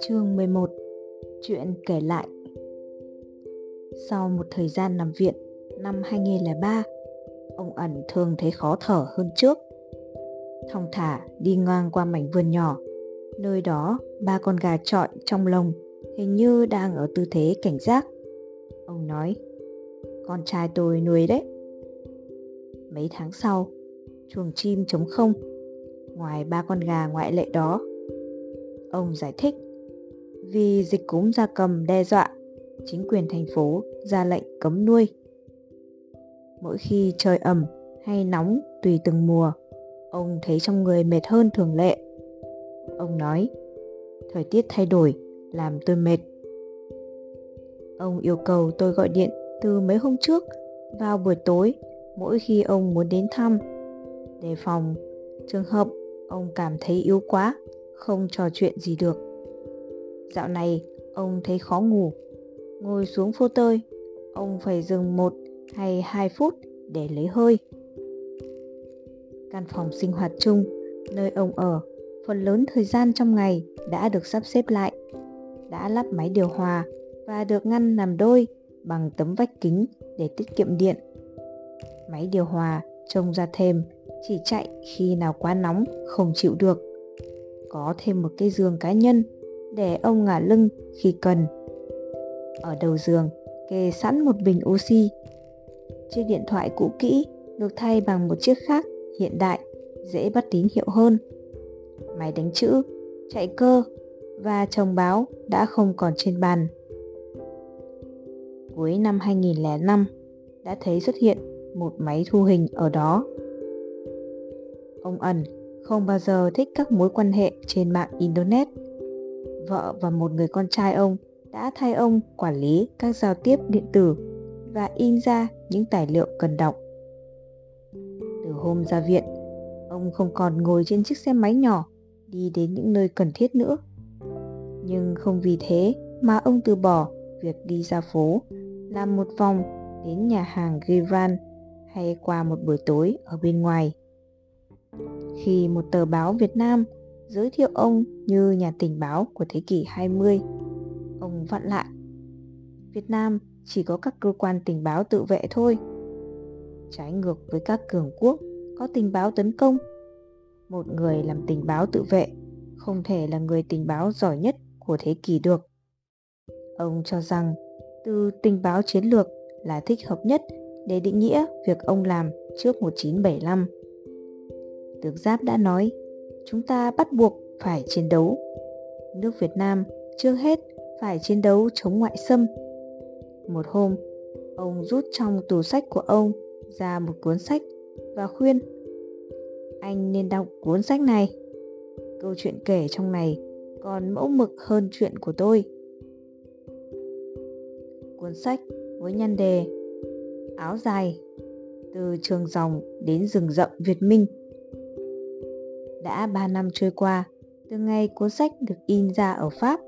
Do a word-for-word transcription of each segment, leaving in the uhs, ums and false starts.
Chương mười một. Chuyện kể lại. Sau một thời gian nằm viện, năm hai không không ba, ông Ẩn thường thấy khó thở hơn trước. Thong thả đi ngang qua mảnh vườn nhỏ, nơi đó ba con gà chọi trong lồng hình như đang ở tư thế cảnh giác. Ông nói: "Con trai tôi nuôi đấy." Mấy tháng sau, chuồng chim trống không, ngoài ba con gà ngoại lệ đó. Ông giải thích, vì dịch cúm gia cầm đe dọa, chính quyền thành phố ra lệnh cấm nuôi. Mỗi khi trời ẩm hay nóng tùy từng mùa, ông thấy trong người mệt hơn thường lệ. Ông nói, thời tiết thay đổi làm tôi mệt. Ông yêu cầu tôi gọi điện từ mấy hôm trước vào buổi tối mỗi khi ông muốn đến thăm, đề phòng trường hợp ông cảm thấy yếu quá, không trò chuyện gì được. Dạo này ông thấy khó ngủ. Ngồi xuống phô tơi, ông phải dừng một hay hai phút để lấy hơi. Căn phòng sinh hoạt chung nơi ông ở, phần lớn thời gian trong ngày đã được sắp xếp lại, đã lắp máy điều hòa và được ngăn làm đôi bằng tấm vách kính để tiết kiệm điện. Máy điều hòa trông ra thêm, chỉ chạy khi nào quá nóng không chịu được. Có thêm một cái giường cá nhân để ông ngả lưng khi cần. Ở đầu giường kê sẵn một bình oxy. Chiếc điện thoại cũ kỹ được thay bằng một chiếc khác hiện đại, dễ bắt tín hiệu hơn. Máy đánh chữ, chạy cơ và chồng báo đã không còn trên bàn. Cuối năm hai không không năm đã thấy xuất hiện một máy thu hình ở đó. Ông Ẩn không bao giờ thích các mối quan hệ trên mạng Internet. Vợ và một người con trai ông đã thay ông quản lý các giao tiếp điện tử và in ra những tài liệu cần đọc. Từ hôm ra viện, ông không còn ngồi trên chiếc xe máy nhỏ đi đến những nơi cần thiết nữa. Nhưng không vì thế mà ông từ bỏ việc đi ra phố, làm một vòng đến nhà hàng Giran hay qua một buổi tối ở bên ngoài. Khi một tờ báo Việt Nam giới thiệu ông như nhà tình báo của thế kỷ hai mươi, ông vặn lại. Việt Nam chỉ có các cơ quan tình báo tự vệ thôi. Trái ngược với các cường quốc có tình báo tấn công, một người làm tình báo tự vệ không thể là người tình báo giỏi nhất của thế kỷ được. Ông cho rằng từ tình báo chiến lược là thích hợp nhất để định nghĩa việc ông làm trước một chín bảy lăm. Tướng Giáp đã nói, chúng ta bắt buộc phải chiến đấu. Nước Việt Nam trước hết phải chiến đấu chống ngoại xâm. Một hôm, ông rút trong tủ sách của ông ra một cuốn sách và khuyên, anh nên đọc cuốn sách này. Câu chuyện kể trong này còn mẫu mực hơn chuyện của tôi. Cuốn sách với nhan đề Áo dài, từ trường dòng đến rừng rậm Việt Minh. Đã ba năm trôi qua từ ngày cuốn sách được in ra ở Pháp,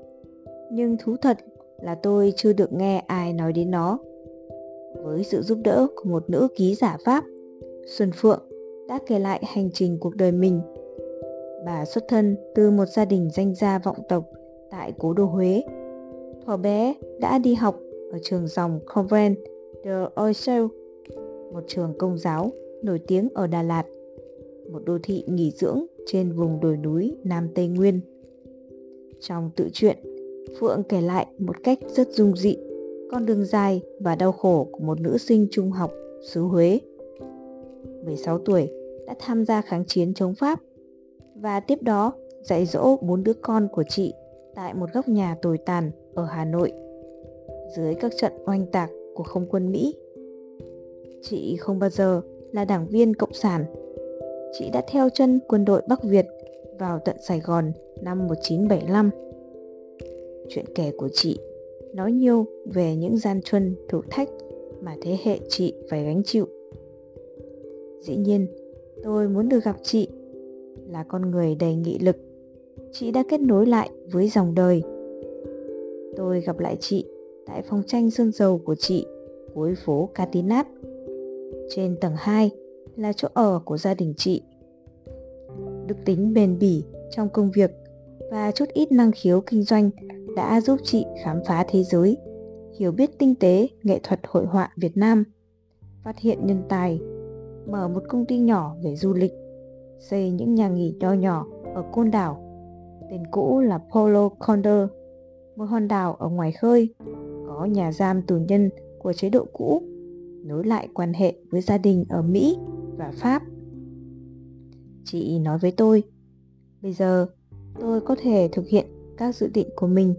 nhưng thú thật là tôi chưa được nghe ai nói đến nó. Với sự giúp đỡ của một nữ ký giả Pháp, Xuân Phượng đã kể lại hành trình cuộc đời mình. Bà xuất thân từ một gia đình danh gia vọng tộc tại cố đô Huế. Thuở bé đã đi học ở trường dòng Convent de Oiselle, một trường công giáo nổi tiếng ở Đà Lạt, một đô thị nghỉ dưỡng trên vùng đồi núi Nam Tây Nguyên. Trong tự truyện, Phượng kể lại một cách rất dung dị con đường dài và đau khổ của một nữ sinh trung học xứ Huế. mười sáu tuổi đã tham gia kháng chiến chống Pháp và tiếp đó dạy dỗ bốn đứa con của chị tại một góc nhà tồi tàn ở Hà Nội dưới các trận oanh tạc của không quân Mỹ. Chị không bao giờ là đảng viên cộng sản. Chị đã theo chân quân đội Bắc Việt vào tận Sài Gòn năm một chín bảy lăm. Chuyện kể của chị nói nhiều về những gian truân thử thách mà thế hệ chị phải gánh chịu. Dĩ nhiên, tôi muốn được gặp chị. Là con người đầy nghị lực, chị đã kết nối lại với dòng đời. Tôi gặp lại chị tại phòng tranh sơn dầu của chị, cuối phố Catinat. Trên tầng hai là chỗ ở của gia đình chị. đức tính bền bỉ trong công việc và chút ít năng khiếu kinh doanh đã giúp chị khám phá thế giới, hiểu biết tinh tế nghệ thuật hội họa Việt Nam, phát hiện nhân tài, mở một công ty nhỏ về du lịch, xây những nhà nghỉ nho nhỏ ở Côn Đảo, tên cũ là Polo Condor, một hòn đảo ở ngoài khơi, có nhà giam tù nhân của chế độ cũ, nối lại quan hệ với gia đình ở Mỹ và Pháp. Chị nói với tôi, bây giờ tôi có thể thực hiện các dự định của mình,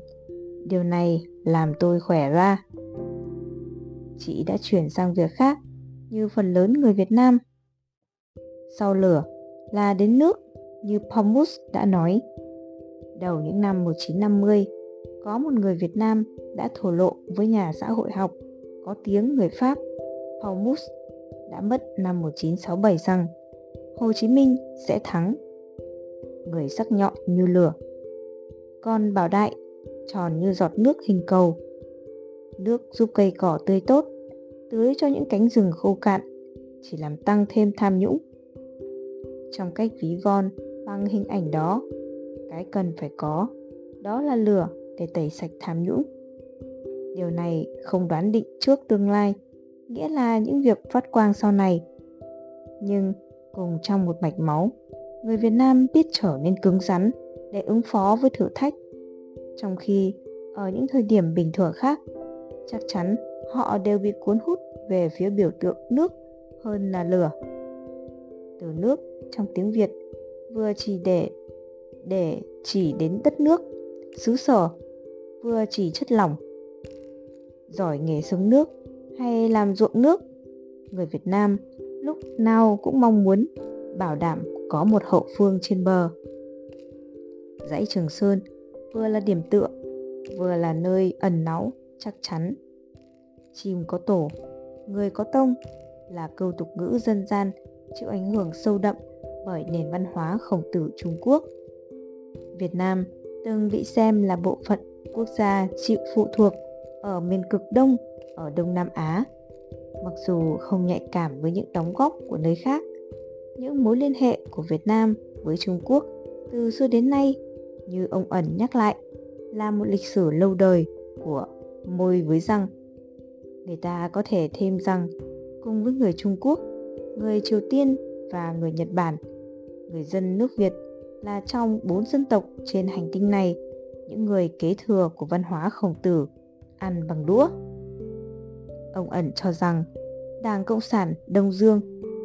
điều này làm tôi khỏe ra. Chị đã chuyển sang việc khác như phần lớn người Việt Nam. Sau lửa là đến nước như Paul Mus đã nói. Đầu những năm một nghìn chín trăm năm mươi, có một người Việt Nam đã thổ lộ với nhà xã hội học có tiếng người Pháp Paul Mus đã mất năm một nghìn chín trăm sáu mươi bảy rằng Hồ Chí Minh sẽ thắng. Người sắc nhọn như lửa, con bảo đại tròn như giọt nước hình cầu. Nước giúp cây cỏ tươi tốt, tưới cho những cánh rừng khô cạn, chỉ làm tăng thêm tham nhũng. Trong cách ví von bằng hình ảnh đó, cái cần phải có, đó là lửa để tẩy sạch tham nhũng. Điều này không đoán định trước tương lai, nghĩa là những việc phát quang sau này. Nhưng cùng trong một mạch máu, người Việt Nam biết trở nên cứng rắn để ứng phó với thử thách, trong khi ở những thời điểm bình thường khác, chắc chắn họ đều bị cuốn hút về phía biểu tượng nước hơn là lửa. Từ nước trong tiếng Việt vừa chỉ để để chỉ đến đất nước, xứ sở, vừa chỉ chất lỏng. Giỏi nghề sống nước hay làm ruộng nước, người Việt Nam lúc nào cũng mong muốn bảo đảm có một hậu phương trên bờ. Dãy Trường Sơn vừa là điểm tựa, vừa là nơi ẩn náu chắc chắn. Chim có tổ, người có tông là câu tục ngữ dân gian chịu ảnh hưởng sâu đậm bởi nền văn hóa Khổng Tử Trung Quốc. Việt Nam từng bị xem là bộ phận quốc gia chịu phụ thuộc ở miền cực Đông ở Đông Nam Á. Mặc dù không nhạy cảm với những đóng góp của nơi khác, những mối liên hệ của Việt Nam với Trung Quốc từ xưa đến nay, như ông Ẩn nhắc lại, là một lịch sử lâu đời của môi với răng. Người ta có thể thêm rằng, cùng với người Trung Quốc, người Triều Tiên và người Nhật Bản, người dân nước Việt là trong bốn dân tộc trên hành tinh này những người kế thừa của văn hóa Khổng Tử ăn bằng đũa. Ông Ẩn cho rằng, Đảng Cộng sản Đông Dương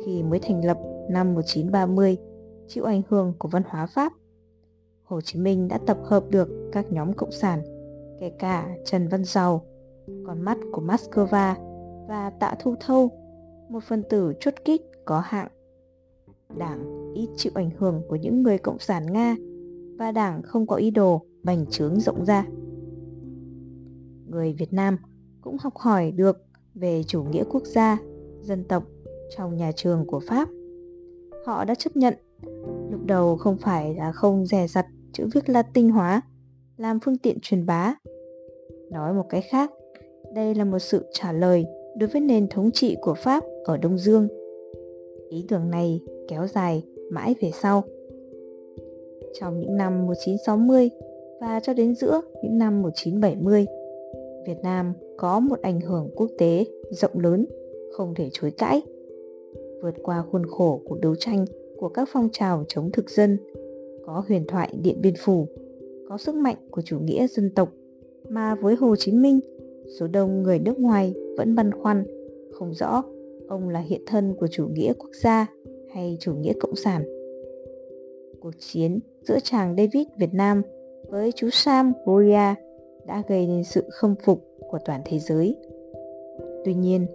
khi mới thành lập năm một nghìn chín trăm ba mươi chịu ảnh hưởng của văn hóa Pháp. Hồ Chí Minh đã tập hợp được các nhóm cộng sản, kể cả Trần Văn Giàu, con mắt của Moscow, và Tạ Thu Thâu, một phân tử chốt kít có hạng. Đảng ít chịu ảnh hưởng của những người cộng sản Nga và đảng không có ý đồ bành trướng rộng ra. Người Việt Nam cũng học hỏi được về chủ nghĩa quốc gia, dân tộc trong nhà trường của Pháp. Họ đã chấp nhận, lúc đầu không phải là không dè dặt chữ viết Latin hóa làm phương tiện truyền bá. Nói một cái khác, đây là một sự trả lời đối với nền thống trị của Pháp ở Đông Dương. Ý tưởng này kéo dài mãi về sau. Trong những năm một nghìn chín trăm sáu mươi và cho đến giữa những năm một nghìn chín trăm bảy mươi, Việt Nam có một ảnh hưởng quốc tế rộng lớn, không thể chối cãi. Vượt qua khuôn khổ cuộc đấu tranh của các phong trào chống thực dân, có huyền thoại Điện Biên Phủ, có sức mạnh của chủ nghĩa dân tộc, mà với Hồ Chí Minh, số đông người nước ngoài vẫn băn khoăn, không rõ ông là hiện thân của chủ nghĩa quốc gia hay chủ nghĩa cộng sản. Cuộc chiến giữa chàng David Việt Nam với chú Sam Goria đã gây nên sự khâm phục của toàn thế giới. Tuy nhiên,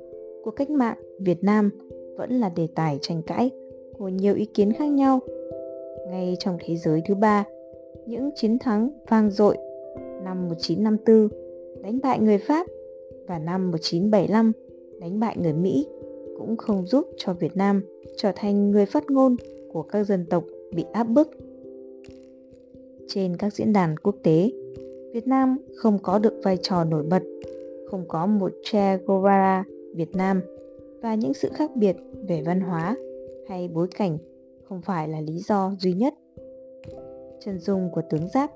cuộc cách mạng Việt Nam vẫn là đề tài tranh cãi của nhiều ý kiến khác nhau. Ngay trong thế giới thứ ba, những chiến thắng vang dội năm một nghìn chín trăm năm mươi tư đánh bại người Pháp và năm một nghìn chín trăm bảy mươi lăm đánh bại người Mỹ cũng không giúp cho Việt Nam trở thành người phát ngôn của các dân tộc bị áp bức. Trên các diễn đàn quốc tế, Việt Nam không có được vai trò nổi bật, không có một Che Guevara Việt Nam, và những sự khác biệt về văn hóa hay bối cảnh không phải là lý do duy nhất. Chân dung của tướng Giáp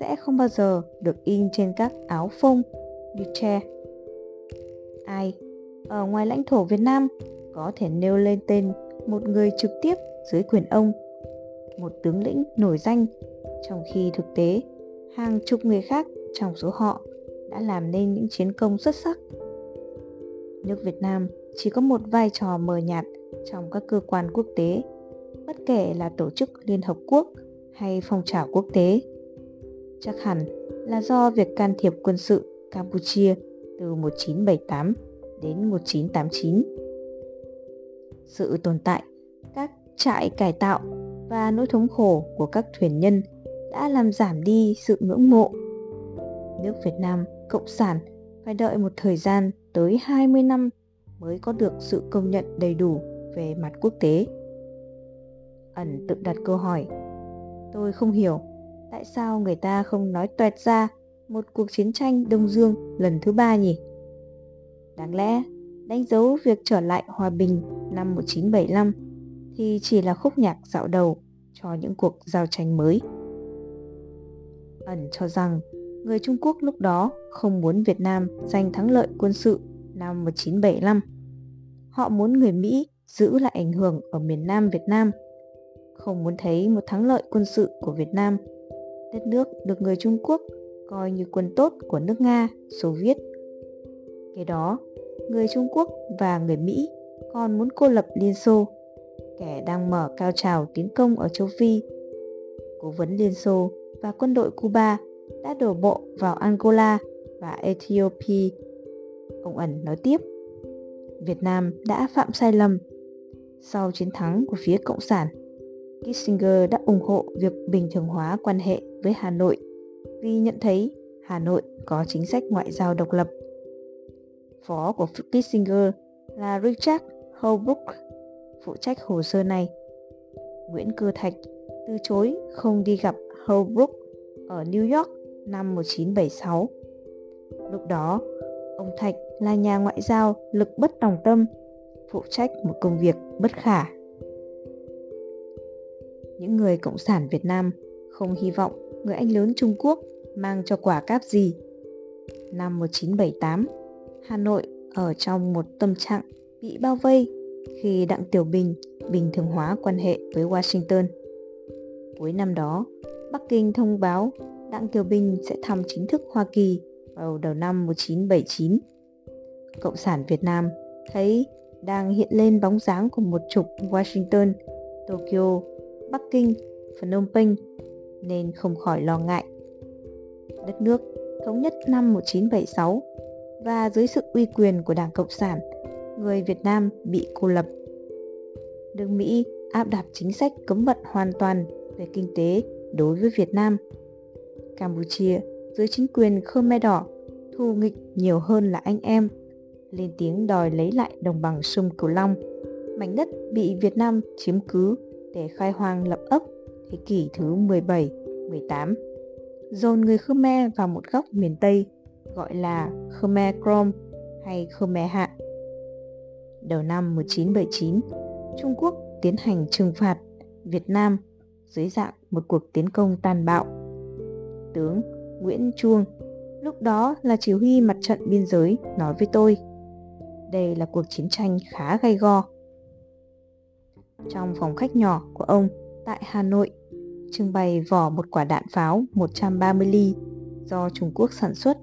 sẽ không bao giờ được in trên các áo phông như tre. Ai ở ngoài lãnh thổ Việt Nam có thể nêu lên tên một người trực tiếp dưới quyền ông, một tướng lĩnh nổi danh, trong khi thực tế hàng chục người khác trong số họ đã làm nên những chiến công xuất sắc. Nước Việt Nam chỉ có một vai trò mờ nhạt trong các cơ quan quốc tế, bất kể là tổ chức Liên Hợp Quốc hay phong trào quốc tế. Chắc hẳn là do việc can thiệp quân sự Campuchia từ một nghìn chín trăm bảy mươi tám đến một nghìn chín trăm tám mươi chín. Sự tồn tại các trại cải tạo và nỗi thống khổ của các thuyền nhân đã làm giảm đi sự ngưỡng mộ. Nước Việt Nam Cộng sản phải đợi một thời gian tới hai mươi năm mới có được sự công nhận đầy đủ về mặt quốc tế. Ẩn tự đặt câu hỏi, tôi không hiểu tại sao người ta không nói toẹt ra một cuộc chiến tranh Đông Dương lần thứ ba nhỉ? Đáng lẽ đánh dấu việc trở lại hòa bình năm một nghìn chín trăm bảy mươi lăm thì chỉ là khúc nhạc dạo đầu cho những cuộc giao tranh mới. Ẩn cho rằng người Trung Quốc lúc đó không muốn Việt Nam giành thắng lợi quân sự năm một nghìn chín trăm bảy mươi lăm. Họ muốn người Mỹ giữ lại ảnh hưởng ở miền Nam Việt Nam, không muốn thấy một thắng lợi quân sự của Việt Nam, đất nước được người Trung Quốc coi như quân tốt của nước Nga, Xô Viết. Kế đó, người Trung Quốc và người Mỹ còn muốn cô lập Liên Xô, kẻ đang mở cao trào tiến công ở châu Phi. Cố vấn Liên Xô và quân đội Cuba đã đổ bộ vào Angola và Ethiopia. Ông Ẩn nói tiếp, Việt Nam đã phạm sai lầm. Sau chiến thắng của phía Cộng sản, Kissinger đã ủng hộ việc bình thường hóa quan hệ với Hà Nội vì nhận thấy Hà Nội có chính sách ngoại giao độc lập. Phó của Kissinger là Richard Holbrook, phụ trách hồ sơ này. Nguyễn Cơ Thạch từ chối không đi gặp Holbrook ở New York năm một nghìn chín trăm bảy mươi sáu. Lúc đó, ông Thạch là nhà ngoại giao lực bất tòng tâm, phụ trách một công việc bất khả. Những người Cộng sản Việt Nam không hy vọng người anh lớn Trung Quốc mang cho quả cáp gì. Năm một nghìn chín trăm bảy mươi tám, Hà Nội ở trong một tâm trạng bị bao vây khi Đặng Tiểu Bình bình thường hóa quan hệ với Washington. Cuối năm đó, Bắc Kinh thông báo Đặng Tiểu Bình sẽ thăm chính thức Hoa Kỳ vào đầu năm một nghìn chín trăm bảy mươi chín. Cộng sản Việt Nam thấy đang hiện lên bóng dáng của một trục Washington, Tokyo, Bắc Kinh, Phnom Penh nên không khỏi lo ngại. Đất nước thống nhất năm một nghìn chín trăm bảy mươi sáu và dưới sự uy quyền của Đảng Cộng sản, người Việt Nam bị cô lập. Nước Mỹ áp đặt chính sách cấm vận hoàn toàn về kinh tế đối với Việt Nam. Campuchia dưới chính quyền Khmer Đỏ thù nghịch nhiều hơn là anh em, lên tiếng đòi lấy lại đồng bằng sông Cửu Long, mảnh đất bị Việt Nam chiếm cứ để khai hoang lập ấp thế kỷ thứ mười bảy mười tám, dồn người Khmer vào một góc miền Tây gọi là Khmer Krom hay Khmer Hạ. Đầu năm một nghìn chín trăm bảy mươi chín, Trung Quốc tiến hành trừng phạt Việt Nam dưới dạng một cuộc tiến công tàn bạo. Tướng Nguyễn Chuông lúc đó là chỉ huy mặt trận biên giới nói với tôi, đây là cuộc chiến tranh khá gay go. Trong phòng khách nhỏ của ông tại Hà Nội, trưng bày vỏ một quả đạn pháo một trăm ba mươi ly do Trung Quốc sản xuất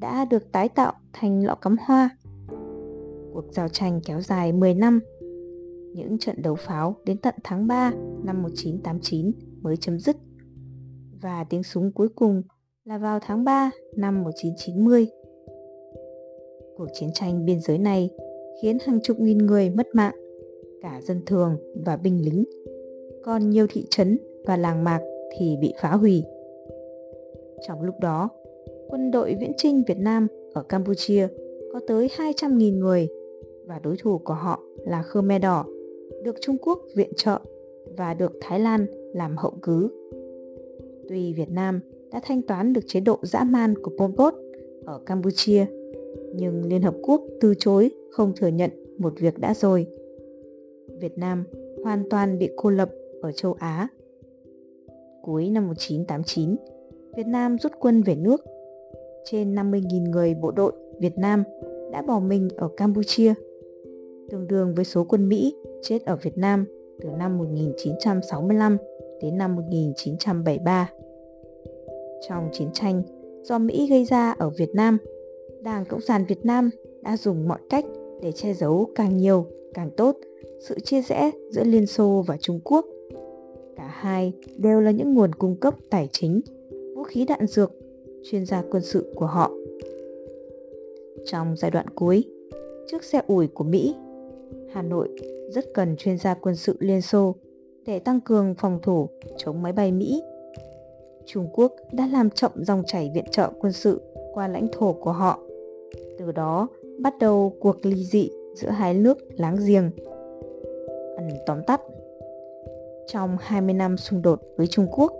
đã được tái tạo thành lọ cắm hoa. Cuộc giao tranh kéo dài mười năm, những trận đấu pháo đến tận tháng ba năm một nghìn chín trăm tám mươi chín mới chấm dứt, và tiếng súng cuối cùng là vào tháng ba năm một nghìn chín trăm chín mươi. Cuộc chiến tranh biên giới này khiến hàng chục nghìn người mất mạng, cả dân thường và binh lính, còn nhiều thị trấn và làng mạc thì bị phá hủy. Trong lúc đó, quân đội viễn chinh Việt Nam ở Campuchia có tới hai trăm nghìn người và đối thủ của họ là Khmer Đỏ, được Trung Quốc viện trợ và được Thái Lan làm hậu cứ. Tuy Việt Nam đã thanh toán được chế độ dã man của Pol Pot ở Campuchia, nhưng Liên Hợp Quốc từ chối không thừa nhận một việc đã rồi. Việt Nam hoàn toàn bị cô lập ở châu Á. Cuối năm một nghìn chín trăm tám mươi chín, Việt Nam rút quân về nước. Trên năm mươi nghìn người bộ đội Việt Nam đã bỏ mình ở Campuchia, tương đương với số quân Mỹ chết ở Việt Nam từ năm một nghìn chín trăm sáu mươi lăm đến năm một nghìn chín trăm bảy mươi ba. Trong chiến tranh do Mỹ gây ra ở Việt Nam, Đảng Cộng sản Việt Nam đã dùng mọi cách để che giấu càng nhiều càng tốt sự chia rẽ giữa Liên Xô và Trung Quốc. Cả hai đều là những nguồn cung cấp tài chính, vũ khí đạn dược, chuyên gia quân sự của họ. Trong giai đoạn cuối, trước xe ủi của Mỹ, Hà Nội rất cần chuyên gia quân sự Liên Xô để tăng cường phòng thủ chống máy bay Mỹ. Trung Quốc đã làm chậm dòng chảy viện trợ quân sự qua lãnh thổ của họ. Từ đó bắt đầu cuộc ly dị giữa hai nước láng giềng. Ẩn tóm tắt, trong hai mươi năm xung đột với Trung Quốc,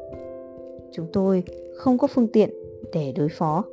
chúng tôi không có phương tiện để đối phó.